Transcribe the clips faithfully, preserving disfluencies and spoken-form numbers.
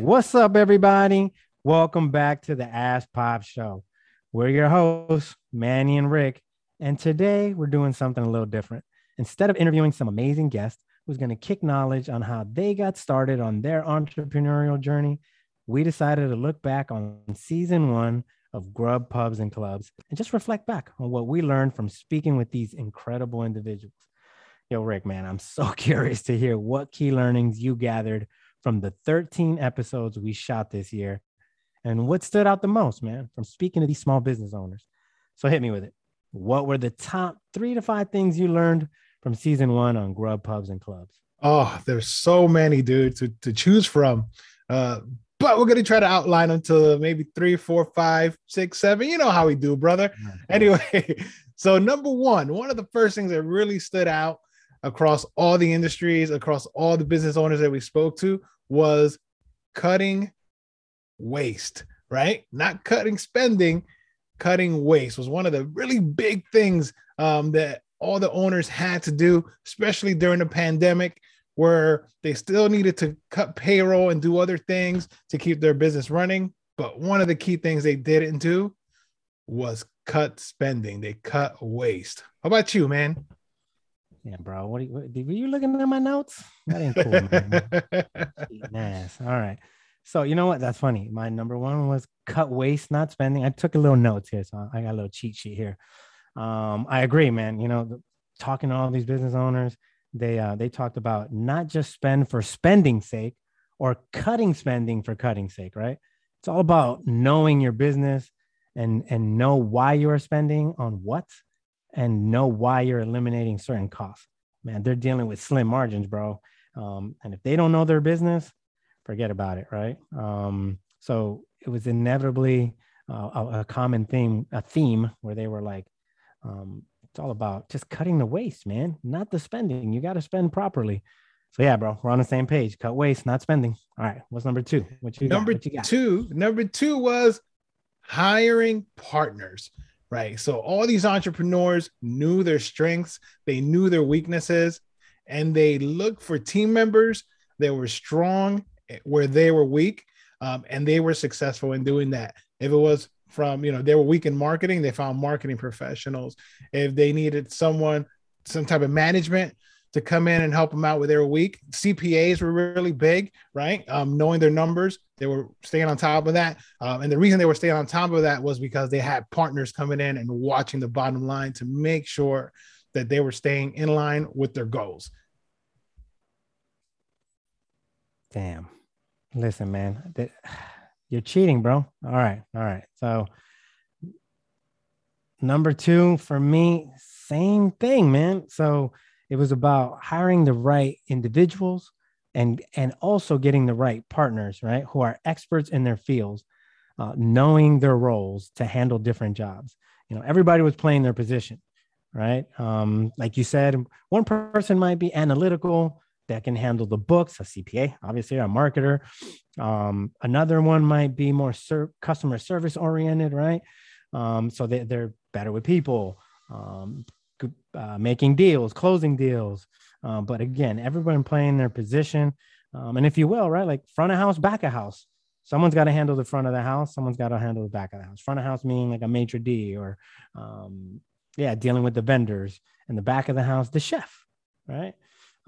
What's up, everybody? Welcome back to the Ask Pop Show. We're your hosts, Manny and Rick, and today we're doing something a little different. Instead of interviewing some amazing guest who's going to kick knowledge on how they got started on their entrepreneurial journey, we decided to look back on season one of Grub Pubs and Clubs and just reflect back on what we learned from speaking with these incredible individuals. Yo, Rick, man, I'm so curious to hear what key learnings you gathered from the thirteen episodes we shot this year, and what stood out the most, man, from speaking to these small business owners. So hit me with it. What were the top three to five things you learned from season one on Grub Pubs and Clubs? Oh, there's so many, dude, to, to choose from. Uh, but we're going to try to outline until maybe three, four, five, six, seven. You know how we do, brother. Mm-hmm. Anyway, so number one, one of the first things that really stood out across all the industries, across all the business owners that we spoke to, was cutting waste, right? Not cutting spending, cutting waste was one of the really big things um, that all the owners had to do, especially during the pandemic, where they still needed to cut payroll and do other things to keep their business running. But one of the key things they didn't do was cut spending. They cut waste. How about you, man? Yeah, bro. What, are you, what were you looking at my notes? That ain't cool, man. Nice. All right. So you know what? That's funny. My number one was cut waste, not spending. I took a little notes here, so I got a little cheat sheet here. Um, I agree, man. You know, the, talking to all these business owners, they uh, they talked about not just spend for spending's sake or cutting spending for cutting's sake, right? It's all about knowing your business and and know why you are spending on what, and know why you're eliminating certain costs. Man, they're dealing with slim margins, bro. Um, and if they don't know their business, forget about it, right? Um, so it was inevitably uh, a, a common theme, a theme where they were like, um, it's all about just cutting the waste, man, not the spending. You got to spend properly. So yeah, bro, we're on the same page. Cut waste, not spending. All right, what's number two? What you got? Number what you got? two, number two was hiring partners. Right. So all these entrepreneurs knew their strengths, they knew their weaknesses, and they looked for team members that were strong where they were weak, um, and they were successful in doing that. If it was from, you know, they were weak in marketing, they found marketing professionals. If they needed someone, some type of management to come in and help them out where they were weak, C P As were really big, right? Um, knowing their numbers, they were staying on top of that. Um, and the reason they were staying on top of that was because they had partners coming in and watching the bottom line to make sure that they were staying in line with their goals. Damn. Listen, man, that, you're cheating, bro. All right. All right. So number two for me, same thing, man. So it was about hiring the right individuals and, and also getting the right partners, right, who are experts in their fields, uh, knowing their roles to handle different jobs. You know, everybody was playing their position, right? Um, like you said, one person might be analytical, that can handle the books, a C P A, obviously, a marketer. Um, another one might be more ser- customer service oriented, right? Um, so they, they're better with people. Um, Uh, making deals, closing deals. Uh, but again, everyone playing their position. Um, and if you will, right, like front of house, back of house. Someone's got to handle the front of the house. Someone's got to handle the back of the house. Front of house meaning like a maitre d' or, um, yeah, dealing with the vendors, and the back of the house, the chef, right?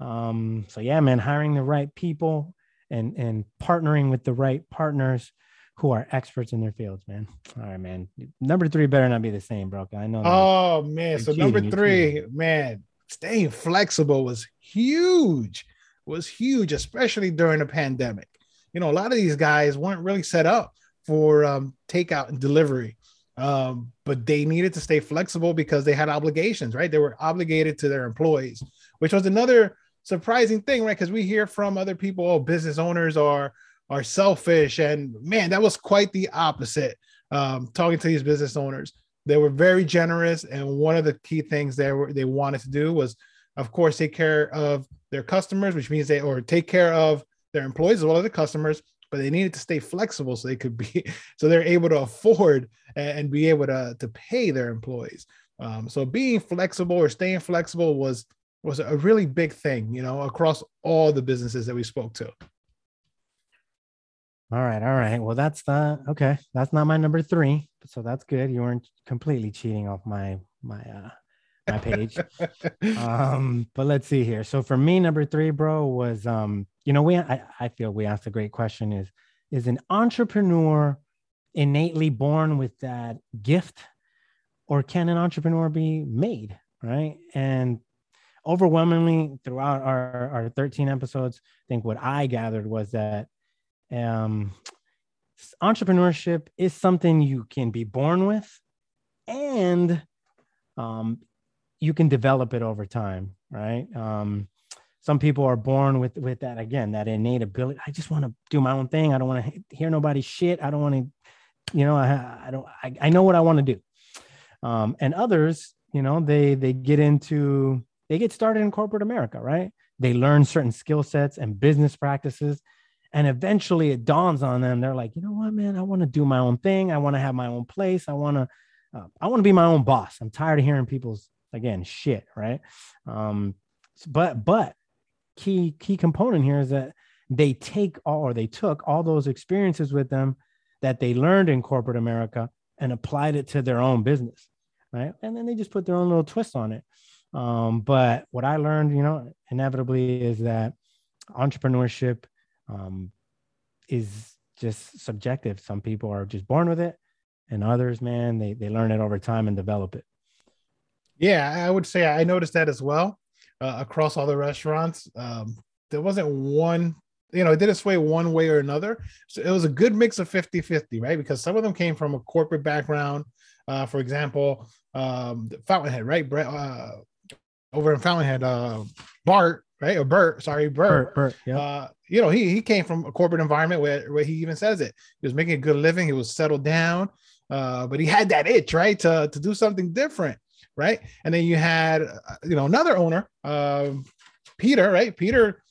Um, so yeah, man, hiring the right people and, and partnering with the right partners who are experts in their fields, man. All right, man. Number three better not be the same, bro. I know that. Oh, man. So number three, man, staying flexible was huge, was huge, especially during the pandemic. You know, a lot of these guys weren't really set up for um, takeout and delivery, um, but they needed to stay flexible because they had obligations, right? They were obligated to their employees, which was another surprising thing, right? Because we hear from other people, oh, business owners are, are selfish, and man, that was quite the opposite. Um, talking to these business owners, they were very generous, and one of the key things they were they wanted to do was, of course, take care of their customers, which means they or take care of their employees as well as the customers, but they needed to stay flexible so they could be, so they're able to afford and be able to, to pay their employees. Um, so being flexible or staying flexible was, was a really big thing, you know, across all the businesses that we spoke to. All right. All right. Well, that's the, okay. That's not my number three. So that's good. You weren't completely cheating off my, my, uh, my page. Um, but let's see here. So for me, number three, bro, was, um, you know, we, I, I feel we asked a great question is, is an entrepreneur innately born with that gift, or can an entrepreneur be made? Right. And overwhelmingly throughout our, our thirteen episodes, I think what I gathered was that, um, entrepreneurship is something you can be born with, and, um, you can develop it over time, right? Um, some people are born with, with that, again, that innate ability. I just want to do my own thing. I don't want to hear nobody's shit. I don't want to, you know, I, I don't, I, I know what I want to do. Um, and others, you know, they, they get into, they get started in corporate America, right? They learn certain skill sets and business practices. And eventually it dawns on them. They're like, you know what, man, I want to do my own thing. I want to have my own place. I want to, uh, I want to be my own boss. I'm tired of hearing people's, again, shit, right? Um, but but key key component here is that they take all, or they took all those experiences with them that they learned in corporate America and applied it to their own business, right? And then they just put their own little twist on it. Um, but what I learned, you know, inevitably is that entrepreneurship um, is just subjective. Some people are just born with it, and others, man, they they learn it over time and develop it. Yeah, I would say I noticed that as well uh, across all the restaurants. Um, there wasn't one, you know, it didn't sway one way or another. So it was a good mix of fifty-fifty, right? Because some of them came from a corporate background. Uh, for example, um, Fountainhead, right? Uh, over in Fountainhead, uh, Bart, right? Or Bert, sorry, Bert. Bert, Bert yeah. uh, you know, he he came from a corporate environment where, where he even says it. He was making a good living. He was settled down, uh, but he had that itch, right? To, to do something different. Right. And then you had, you know, another owner, um, Peter, right? Peter,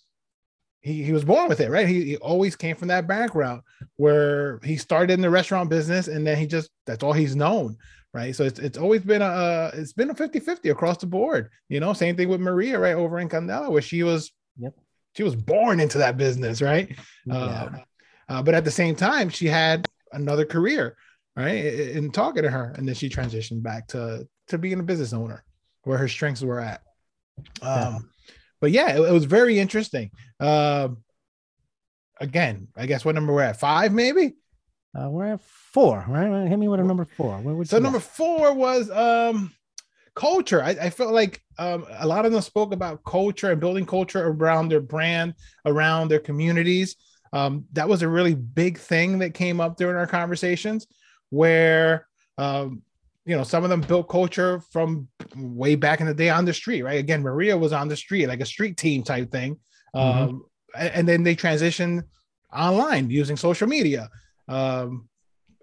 he, he was born with it, right? He, he always came from that background where he started in the restaurant business, and then he just, that's all he's known. Right. So it's, it's always been a, it's been a fifty-fifty across the board, you know, same thing with Maria, right? Over in Candela, where she was, yep. she was born into that business. Right. Yeah. Uh, uh, but at the same time, she had another career, right. In talking to her. And then she transitioned back to, to being a business owner where her strengths were at. Um, yeah. But yeah, it, it was very interesting. Uh, again, I guess what number we're at? Five, maybe? Uh, we're at four, right? Hit me with a number four. What, so number at? four was um, culture. I, I felt like um, a lot of them spoke about culture and building culture around their brand, around their communities. Um, that was a really big thing that came up during our conversations where, um, you know, some of them built culture from way back in the day on the street, right? Again, Maria was on the street, like a street team type thing. Mm-hmm. Um, and then they transitioned online using social media. Um,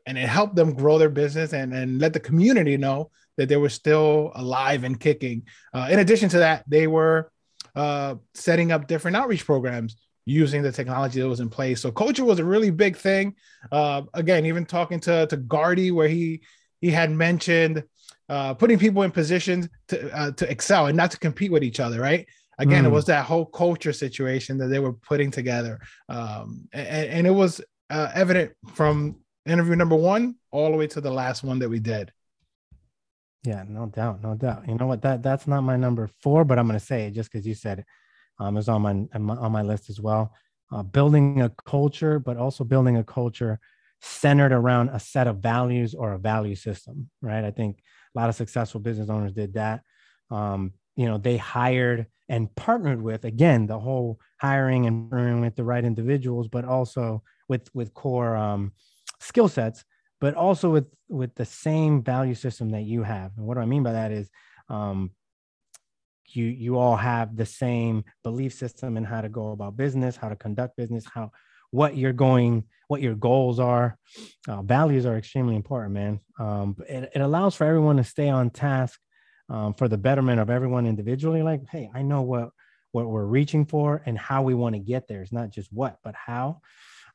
and it helped them grow their business and, and let the community know that they were still alive and kicking. Uh, in addition to that, they were uh, setting up different outreach programs using the technology that was in place. So culture was a really big thing. Uh, again, even talking to, to Gardy, where he, He had mentioned uh, putting people in positions to uh, to excel and not to compete with each other, right? Again, mm. it was that whole culture situation that they were putting together. Um, and, and it was uh, evident from interview number one all the way to the last one that we did. Yeah, no doubt, no doubt. You know what, that that's not my number four, but I'm going to say it just because you said it. Um, it was on my, on my list as well. Uh, building a culture, but also building a culture centered around a set of values or a value system, right? I think a lot of successful business owners did that. Um, you know, they hired and partnered with, again, the whole hiring and partnering with the right individuals, but also with with core um, skill sets, but also with with the same value system that you have. And what do I mean by that is um, you you all have the same belief system in how to go about business, how to conduct business, how what you're going, what your goals are. Uh, values are extremely important, man. Um, it, it allows for everyone to stay on task um, for the betterment of everyone individually. Like, hey, I know what, what we're reaching for and how we want to get there. It's not just what, but how.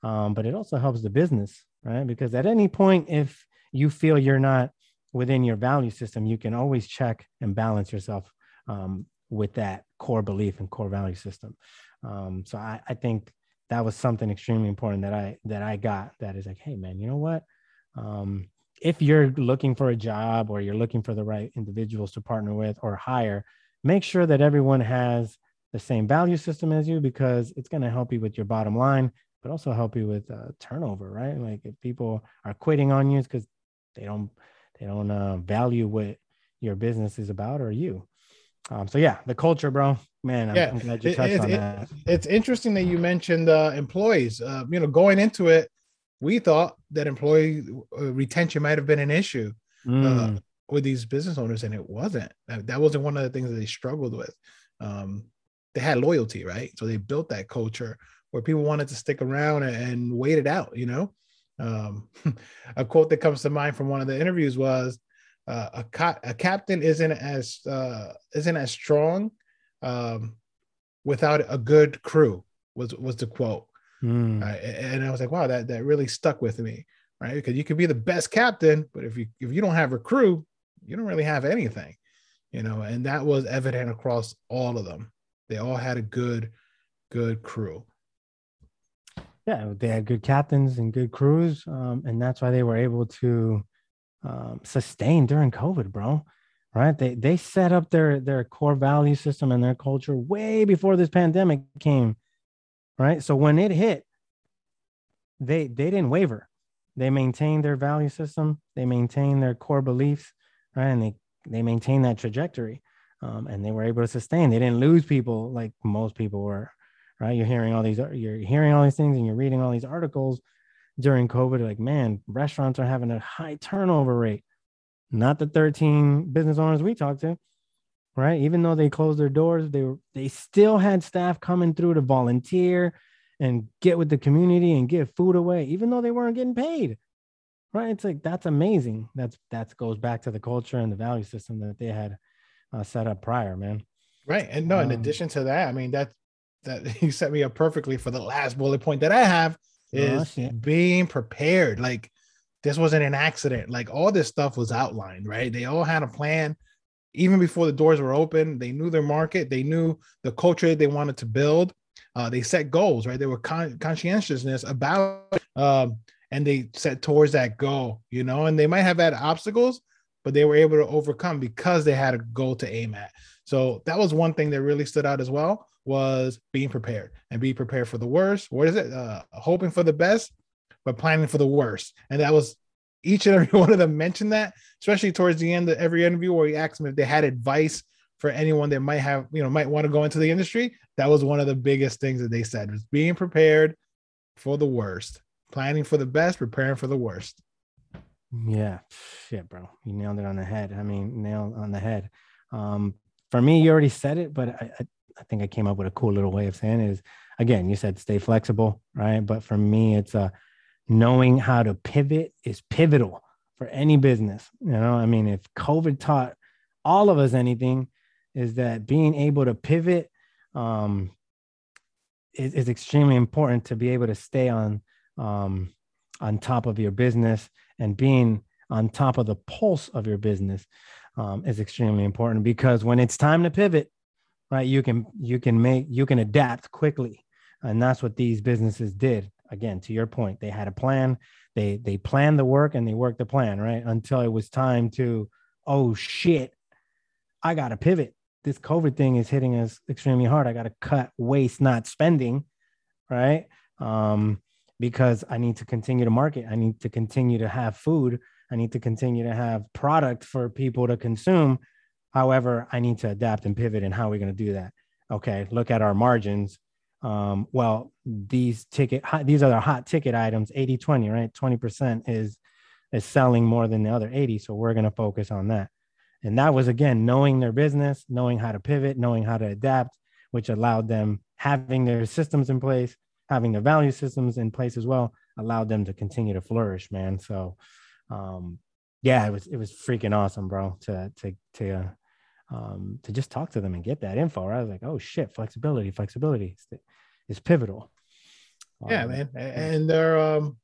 Um, but it also helps the business, right? Because at any point, if you feel you're not within your value system, you can always check and balance yourself um, with that core belief and core value system. Um, so I, I think that was something extremely important that I, that I got, that is like, hey man, you know what? Um, if you're looking for a job or you're looking for the right individuals to partner with or hire, make sure that everyone has the same value system as you, because it's going to help you with your bottom line, but also help you with uh, turnover, right? Like if people are quitting on you, it's because they don't, they don't uh, value what your business is about or you. Um, so yeah, the culture, bro, man, I'm, yeah. I'm glad you touched it, on it, that. It's interesting that you mentioned uh, employees, uh, you know, going into it, we thought that employee retention might've been an issue mm. uh, with these business owners. And it wasn't, that wasn't one of the things that they struggled with. Um, they had loyalty, right? So they built that culture where people wanted to stick around and, and wait it out, you know? Um, a quote that comes to mind from one of the interviews was, uh, a, co- a captain isn't as, uh, isn't as strong, um, without a good crew was, was the quote. Mm. Uh, and I was like, wow, that, that really stuck with me, right? Because you could be the best captain, but if you, if you don't have a crew, you don't really have anything, you know? And that was evident across all of them. They all had a good, good crew. Yeah, they had good captains and good crews. Um, and that's why they were able to um, sustain during COVID, bro. Right. They, they set up their, their core value system and their culture way before this pandemic came. Right. So when it hit, they they didn't waver. They maintained their value system. They maintained their core beliefs. Right. And they, they maintained that trajectory. Um, and they were able to sustain. They didn't lose people like most people were. Right. You're hearing all these you're hearing all these things and you're reading all these articles during COVID. Like, man, restaurants are having a high turnover rate. Not the thirteen business owners we talked to. Right. Even though they closed their doors, they were, they still had staff coming through to volunteer and get with the community and give food away, even though they weren't getting paid. Right. It's like, that's amazing. That's, that goes back to the culture and the value system that they had uh, set up prior, man. Right. And no, in um, addition to that, I mean, that, that you set me up perfectly for the last bullet point that I have is oh, being prepared. Like this wasn't an accident. Like all this stuff was outlined, right? They all had a plan. Even before the doors were open, they knew their market. They knew the culture they wanted to build. Uh, they set goals, right? They were con- conscientiousness about it, um, and they set towards that goal, you know, and they might have had obstacles, but they were able to overcome because they had a goal to aim at. So that was one thing that really stood out as well, was being prepared and be prepared for the worst. What is it? Uh, hoping for the best, but planning for the worst. And that was each and every one of them mentioned that, especially towards the end of every interview where you asked them if they had advice for anyone that might have, you know, might want to go into the industry. That was one of the biggest things that they said, was being prepared for the worst, planning for the best, preparing for the worst. Yeah. Shit, bro. You nailed it on the head. I mean, nailed on the head. Um, for me, you already said it, but I, I, I think I came up with a cool little way of saying it is, again, you said stay flexible, right? But for me, it's a, knowing how to pivot is pivotal for any business. You know, I mean, if COVID taught all of us anything, is that being able to pivot um, is, is extremely important to be able to stay on um, on top of your business, and being on top of the pulse of your business um, is extremely important, because when it's time to pivot, right, you can you can make you can adapt quickly, and that's what these businesses did. Again, to your point, they had a plan, they, they planned the work and they worked the plan, right? Until it was time to, oh shit, I got to pivot. This COVID thing is hitting us extremely hard. I got to cut waste, not spending, right? Um, because I need to continue to market. I need to continue to have food. I need to continue to have product for people to consume. However, I need to adapt and pivot. And how are we going to do that? Okay, look at our margins. Um, well, these ticket, hot, these are the hot ticket items, eighty, twenty, right? twenty percent is, is selling more than the other eighty. So we're going to focus on that. And that was, again, knowing their business, knowing how to pivot, knowing how to adapt, which allowed them, having their systems in place, having their value systems in place as well, allowed them to continue to flourish, man. So, um, yeah, it was, it was freaking awesome, bro, to, to, to, uh, Um, to just talk to them and get that info. Right? I was like, oh shit, flexibility, flexibility is pivotal. Yeah, um, man. And their um,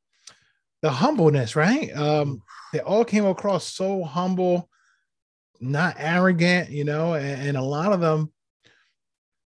the humbleness, right? Um, they all came across so humble, not arrogant, you know, and, and a lot of them,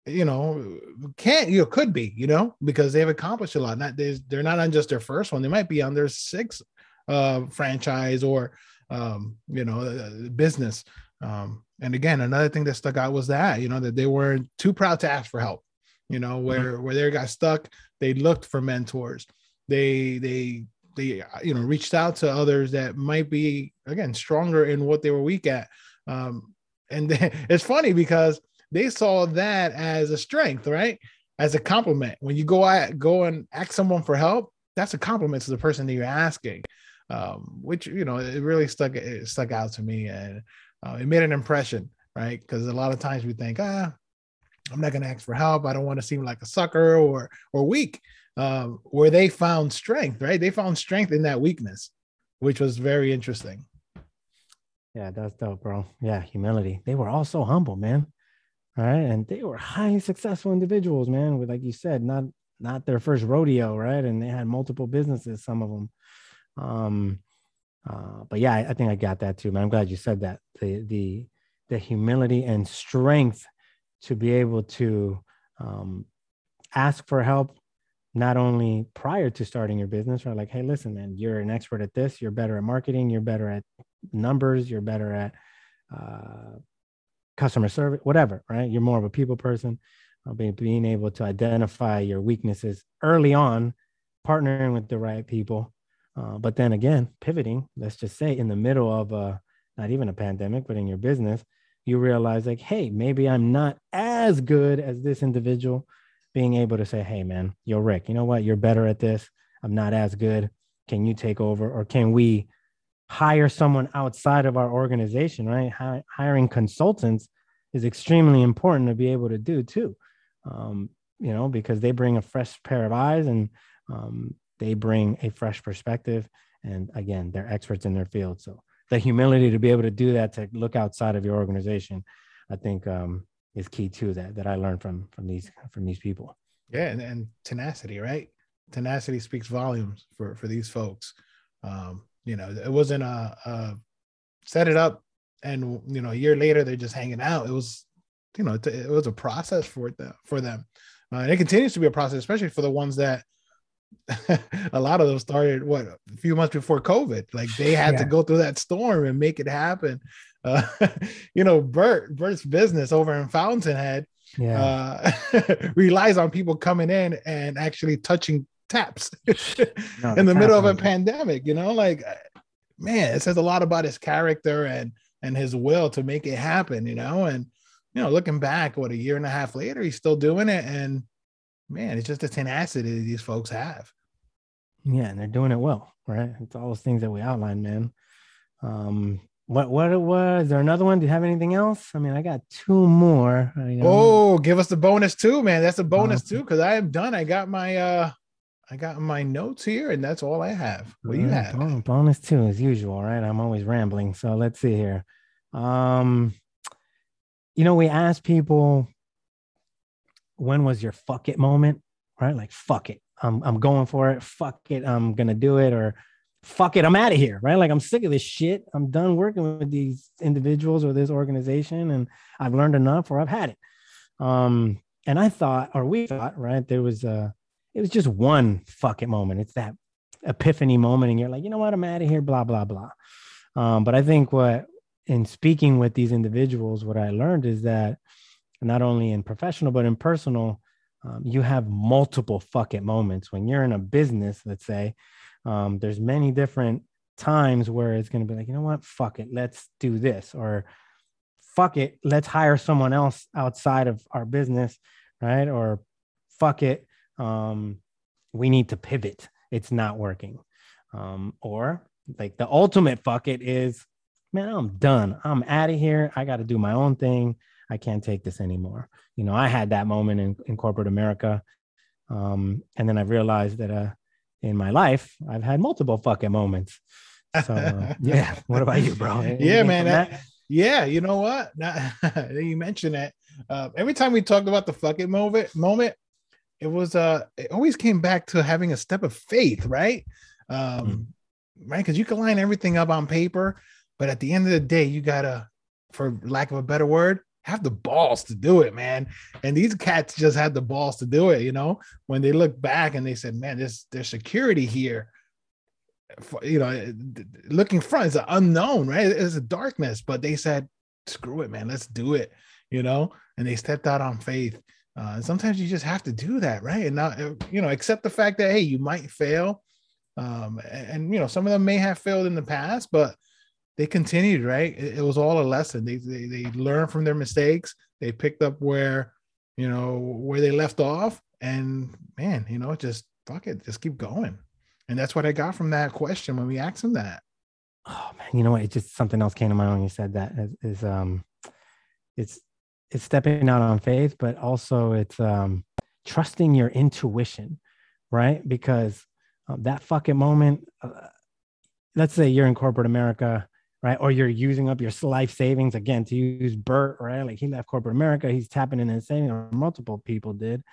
you know, can't, you know, could be, you know, because they've accomplished a lot. Not they, they're not on just their first one. They might be on their sixth uh, franchise or, um, you know, business. Um, and again, another thing that stuck out was that, you know, that they weren't too proud to ask for help, you know, where, mm-hmm. where they got stuck, they looked for mentors. They, they, they, you know, reached out to others that might be, again, stronger in what they were weak at. Um, and they, it's funny because they saw that as a strength, right? As a compliment. When you go at, go and ask someone for help, that's a compliment to the person that you're asking, um, which, you know, it really stuck, it stuck out to me, and uh, it made an impression, right? Because a lot of times we think, ah, I'm not going to ask for help. I don't want to seem like a sucker or, or weak, um, where they found strength, right? They found strength in that weakness, which was very interesting. Yeah, that's dope, bro. Yeah. Humility. They were all so humble, man. All right. And they were highly successful individuals, man, with, like you said, not, not their first rodeo. Right. And they had multiple businesses, some of them. Um, uh, but yeah, I, I think I got that too, man. I'm glad you said that. The, the, the humility and strength to be able to, um, ask for help, not only prior to starting your business, right? Like, hey, listen, man, you're an expert at this. You're better at marketing. You're better at numbers. You're better at, uh, customer service, whatever, right? You're more of a people person. Uh, being, being able to identify your weaknesses early on, partnering with the right people. Uh, but then again, pivoting, let's just say in the middle of a, not even a pandemic, but in your business, you realize like, hey, maybe I'm not as good as this individual. Being able to say, hey man, yo, Rick, you know what? You're better at this. I'm not as good. Can you take over? Or can we hire someone outside of our organization, right? Hi- hiring consultants is extremely important to be able to do too, um, you know, because they bring a fresh pair of eyes and um, they bring a fresh perspective. And again, they're experts in their field. So the humility to be able to do that, to look outside of your organization, I think um, is key too, that, that I learned from, from these, from these people. Yeah. And, and tenacity, right? Tenacity speaks volumes for, for these folks. Um, You know, it wasn't a, a set it up and, you know, a year later, they're just hanging out. It was, you know, it, it was a process for them, for them. Uh, and it continues to be a process, especially for the ones that a lot of them started, what, a few months before COVID. Like they had yeah. to go through that storm and make it happen. Uh, you know, Bert, Bert's business over in Fountainhead yeah. uh, relies on people coming in and actually touching taps no, in the middle of a pandemic, you know, like, man, it says a lot about his character and, and his will to make it happen, you know, and, you know, looking back, what, a year and a half later, he's still doing it. And man, it's just the tenacity these folks have. Yeah. And they're doing it well, right? It's all those things that we outlined, man. Um, what, what it was, is there another one? Do you have anything else? I mean, I got two more. I, um, oh, give us the bonus too, man. That's a bonus uh, too. Cause I am done. I got my, uh, I got my notes here, and that's all I have. What do you have? Bonus, bonus two, as usual, right? I'm always rambling, so let's see here. Um, you know, we asked people, when was your fuck it moment, right? Like, fuck it, I'm I'm going for it. Fuck it, I'm gonna do it. Or fuck it, I'm out of here, right? Like, I'm sick of this shit. I'm done working with these individuals or this organization, and I've learned enough, or I've had it. Um, and I thought, or we thought, right? There was a It was just one fuck it moment. It's that epiphany moment. And you're like, you know what? I'm out of here, blah, blah, blah. Um, but I think what in speaking with these individuals, what I learned is that not only in professional, but in personal, um, you have multiple fuck it moments. When you're in a business, let's say, um, there's many different times where it's going to be like, you know what? Fuck it. Let's do this. Or fuck it. Let's hire someone else outside of our business. Right. Or fuck it. Um, we need to pivot. It's not working. Um, or like the ultimate fuck it is, man, I'm done. I'm out of here. I got to do my own thing. I can't take this anymore. You know, I had that moment in, in corporate America. Um, and then I realized that, uh, in my life, I've had multiple fucking moments. So uh, yeah. What about you, bro? Anything yeah, man. I, yeah. You know what? Now, you mentioned that, uh, every time we talked about the fuck it moment moment, it was uh it always came back to having a step of faith, right? Um, mm-hmm. Right, because you can line everything up on paper, but at the end of the day, you gotta, for lack of a better word, have the balls to do it, man. And these cats just had the balls to do it, you know. When they look back and they said, man, this there's security here. For, you know, looking front is an unknown, right? It's a darkness, but they said, screw it, man, let's do it, you know. And they stepped out on faith. Uh, and sometimes you just have to do that, right? And not, you know, accept the fact that, hey, you might fail. Um, and, and, you know, some of them may have failed in the past, but they continued, right? It, it was all a lesson. They, they they learned from their mistakes. They picked up where, you know, where they left off. And man, you know, just fuck it, just keep going. And that's what I got from that question when we asked him that. Oh man, you know what? It just something else came to mind when you said that. Is, is um, it's it's stepping out on faith, but also it's um trusting your intuition, right? Because um, that fucking moment. Uh, let's say you're in corporate America, right? Or you're using up your life savings again, to use Bert, right? Like he left corporate America, he's tapping into his savings, or multiple people did.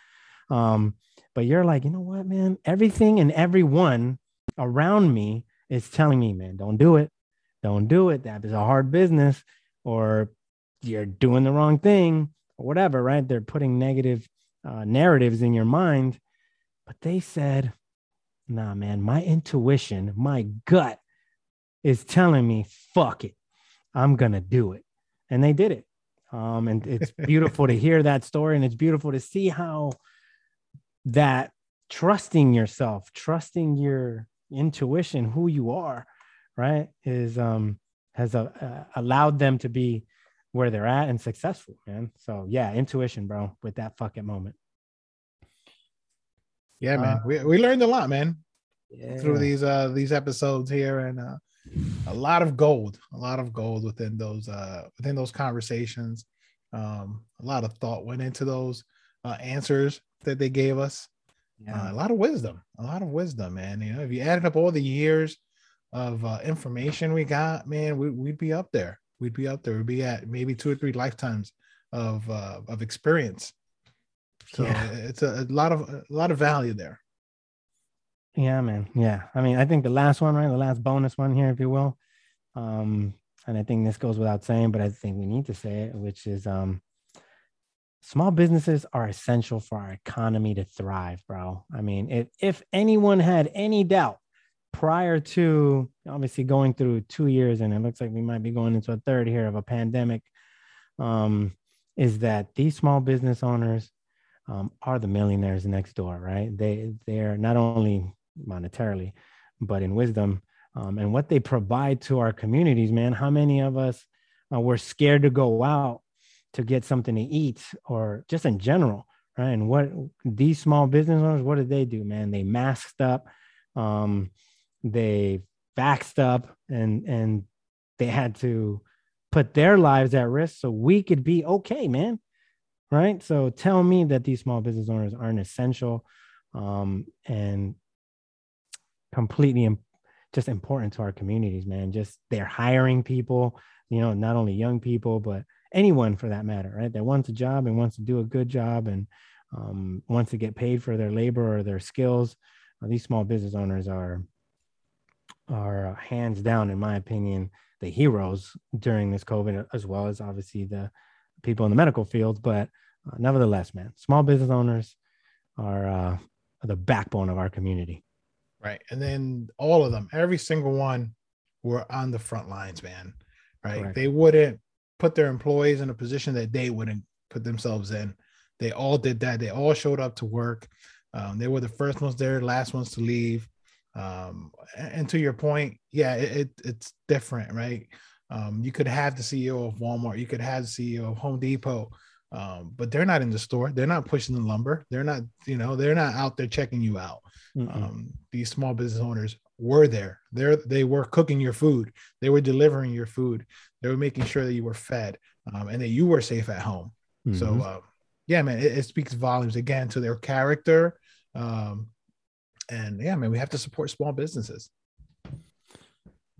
Um, but you're like, you know what, man, everything and everyone around me is telling me, man, don't do it. Don't do it. That is a hard business, or you're doing the wrong thing or whatever, right? They're putting negative uh, narratives in your mind, but they said, nah, man, my intuition, my gut is telling me, fuck it, I'm going to do it. And they did it. Um, and it's beautiful to hear that story. And it's beautiful to see how that trusting yourself, trusting your intuition, who you are, right, is um has a, uh, allowed them to be where they're at and successful, man. So yeah, intuition, bro, with that fucking moment. Yeah, man, uh, we we learned a lot, man, yeah. through these uh these episodes here, and uh, a lot of gold, a lot of gold within those uh within those conversations. Um, a lot of thought went into those uh, answers that they gave us. Yeah. Uh, a lot of wisdom, a lot of wisdom, man. You know, if you added up all the years of uh, information we got, man, we, we'd be up there. We'd be up there. We'd be at maybe two or three lifetimes of, uh, of experience. So yeah. it's a, a lot of, a lot of value there. Yeah, man. Yeah. I mean, I think the last one, right? The last bonus one here, if you will. Um, and I think this goes without saying, but I think we need to say it, which is, um, small businesses are essential for our economy to thrive, bro. I mean, if, if anyone had any doubt prior to obviously going through two years, and it looks like we might be going into a third here of a pandemic, um, is that these small business owners um, are the millionaires next door, right? They, they're not only monetarily, but in wisdom um, and what they provide to our communities, man. How many of us uh, were scared to go out to get something to eat, or just in general, right? And what these small business owners, what did they do, man? They masked up, um, they vaxxed up, and and they had to put their lives at risk so we could be okay, man, right? So tell me that these small business owners aren't essential um, and completely imp- just important to our communities, man. Just they're hiring people, you know, not only young people, but anyone for that matter, right? That wants a job and wants to do a good job and um, wants to get paid for their labor or their skills. Uh, these small business owners are, are hands down, in my opinion, the heroes during this COVID, as well as obviously the people in the medical field. But uh, nevertheless, man, small business owners are, uh, are the backbone of our community. Right. And then all of them, every single one, were on the front lines, man, right? Correct. They wouldn't put their employees in a position that they wouldn't put themselves in. They all did that. They all showed up to work. Um, they were the first ones there, last ones to leave. Um, and to your point, yeah, it, it, it's different, right? Um, you could have the C E O of Walmart. You could have the C E O of Home Depot, um, but they're not in the store. They're not pushing the lumber. They're not, you know, they're not out there checking you out. Mm-hmm. Um, these small business owners were there. They're, they were cooking your food. They were delivering your food. They were making sure that you were fed um, and that you were safe at home. Mm-hmm. So, uh, yeah, man, it, it speaks volumes again to their character. Um, and yeah, man, we have to support small businesses.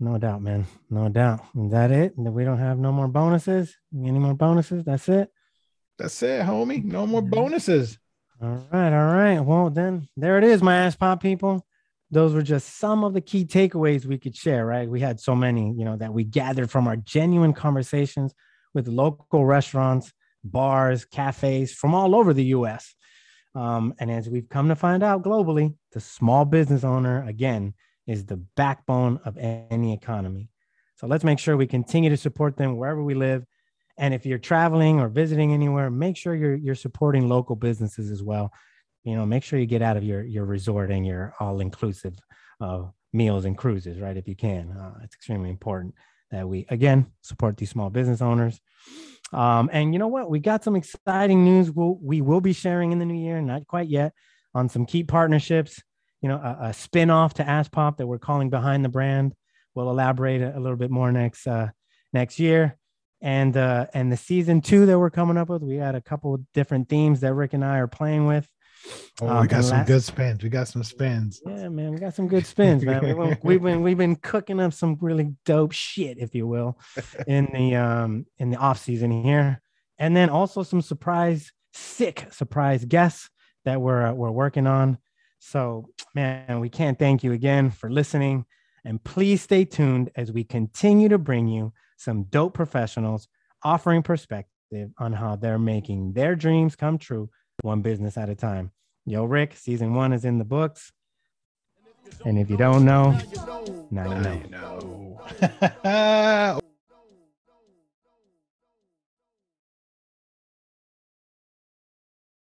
No doubt, man. No doubt. Is that it? We don't have no more bonuses. Any more bonuses? That's it. That's it, homie. No more bonuses. All right. All right. Well, then there it is, my Ask Pop people. Those were just some of the key takeaways we could share, right? We had so many, you know, that we gathered from our genuine conversations with local restaurants, bars, cafes from all over the U S. Um, and as we've come to find out globally, the small business owner, again, is the backbone of any economy. So let's make sure we continue to support them wherever we live. And if you're traveling or visiting anywhere, make sure you're, you're supporting local businesses as well. You know, make sure you get out of your, your resort and your all-inclusive uh, meals and cruises, right? If you can, uh, it's extremely important that we, again, support these small business owners. Um, and you know what? We got some exciting news we'll, we will be sharing in the new year, not quite yet, on some key partnerships. You know, a, a spin-off to Ask Pop that we're calling Behind the Brand. We'll elaborate a, a little bit more next uh, next year. And, uh, and the season two that we're coming up with, we had a couple of different themes that Rick and I are playing with. Oh, um, we got some last... good spins. We got some spins. Yeah, man, we got some good spins, man. We've been, we've been we've been cooking up some really dope shit, if you will, in the um in the off season here, and then also some surprise, sick surprise guests that we're uh, we're working on. So, man, we can't thank you again for listening, and please stay tuned as we continue to bring you some dope professionals offering perspective on how they're making their dreams come true, one business at a time. Yo, Rick, season one is in the books. And if you don't know, now you know. Now you know.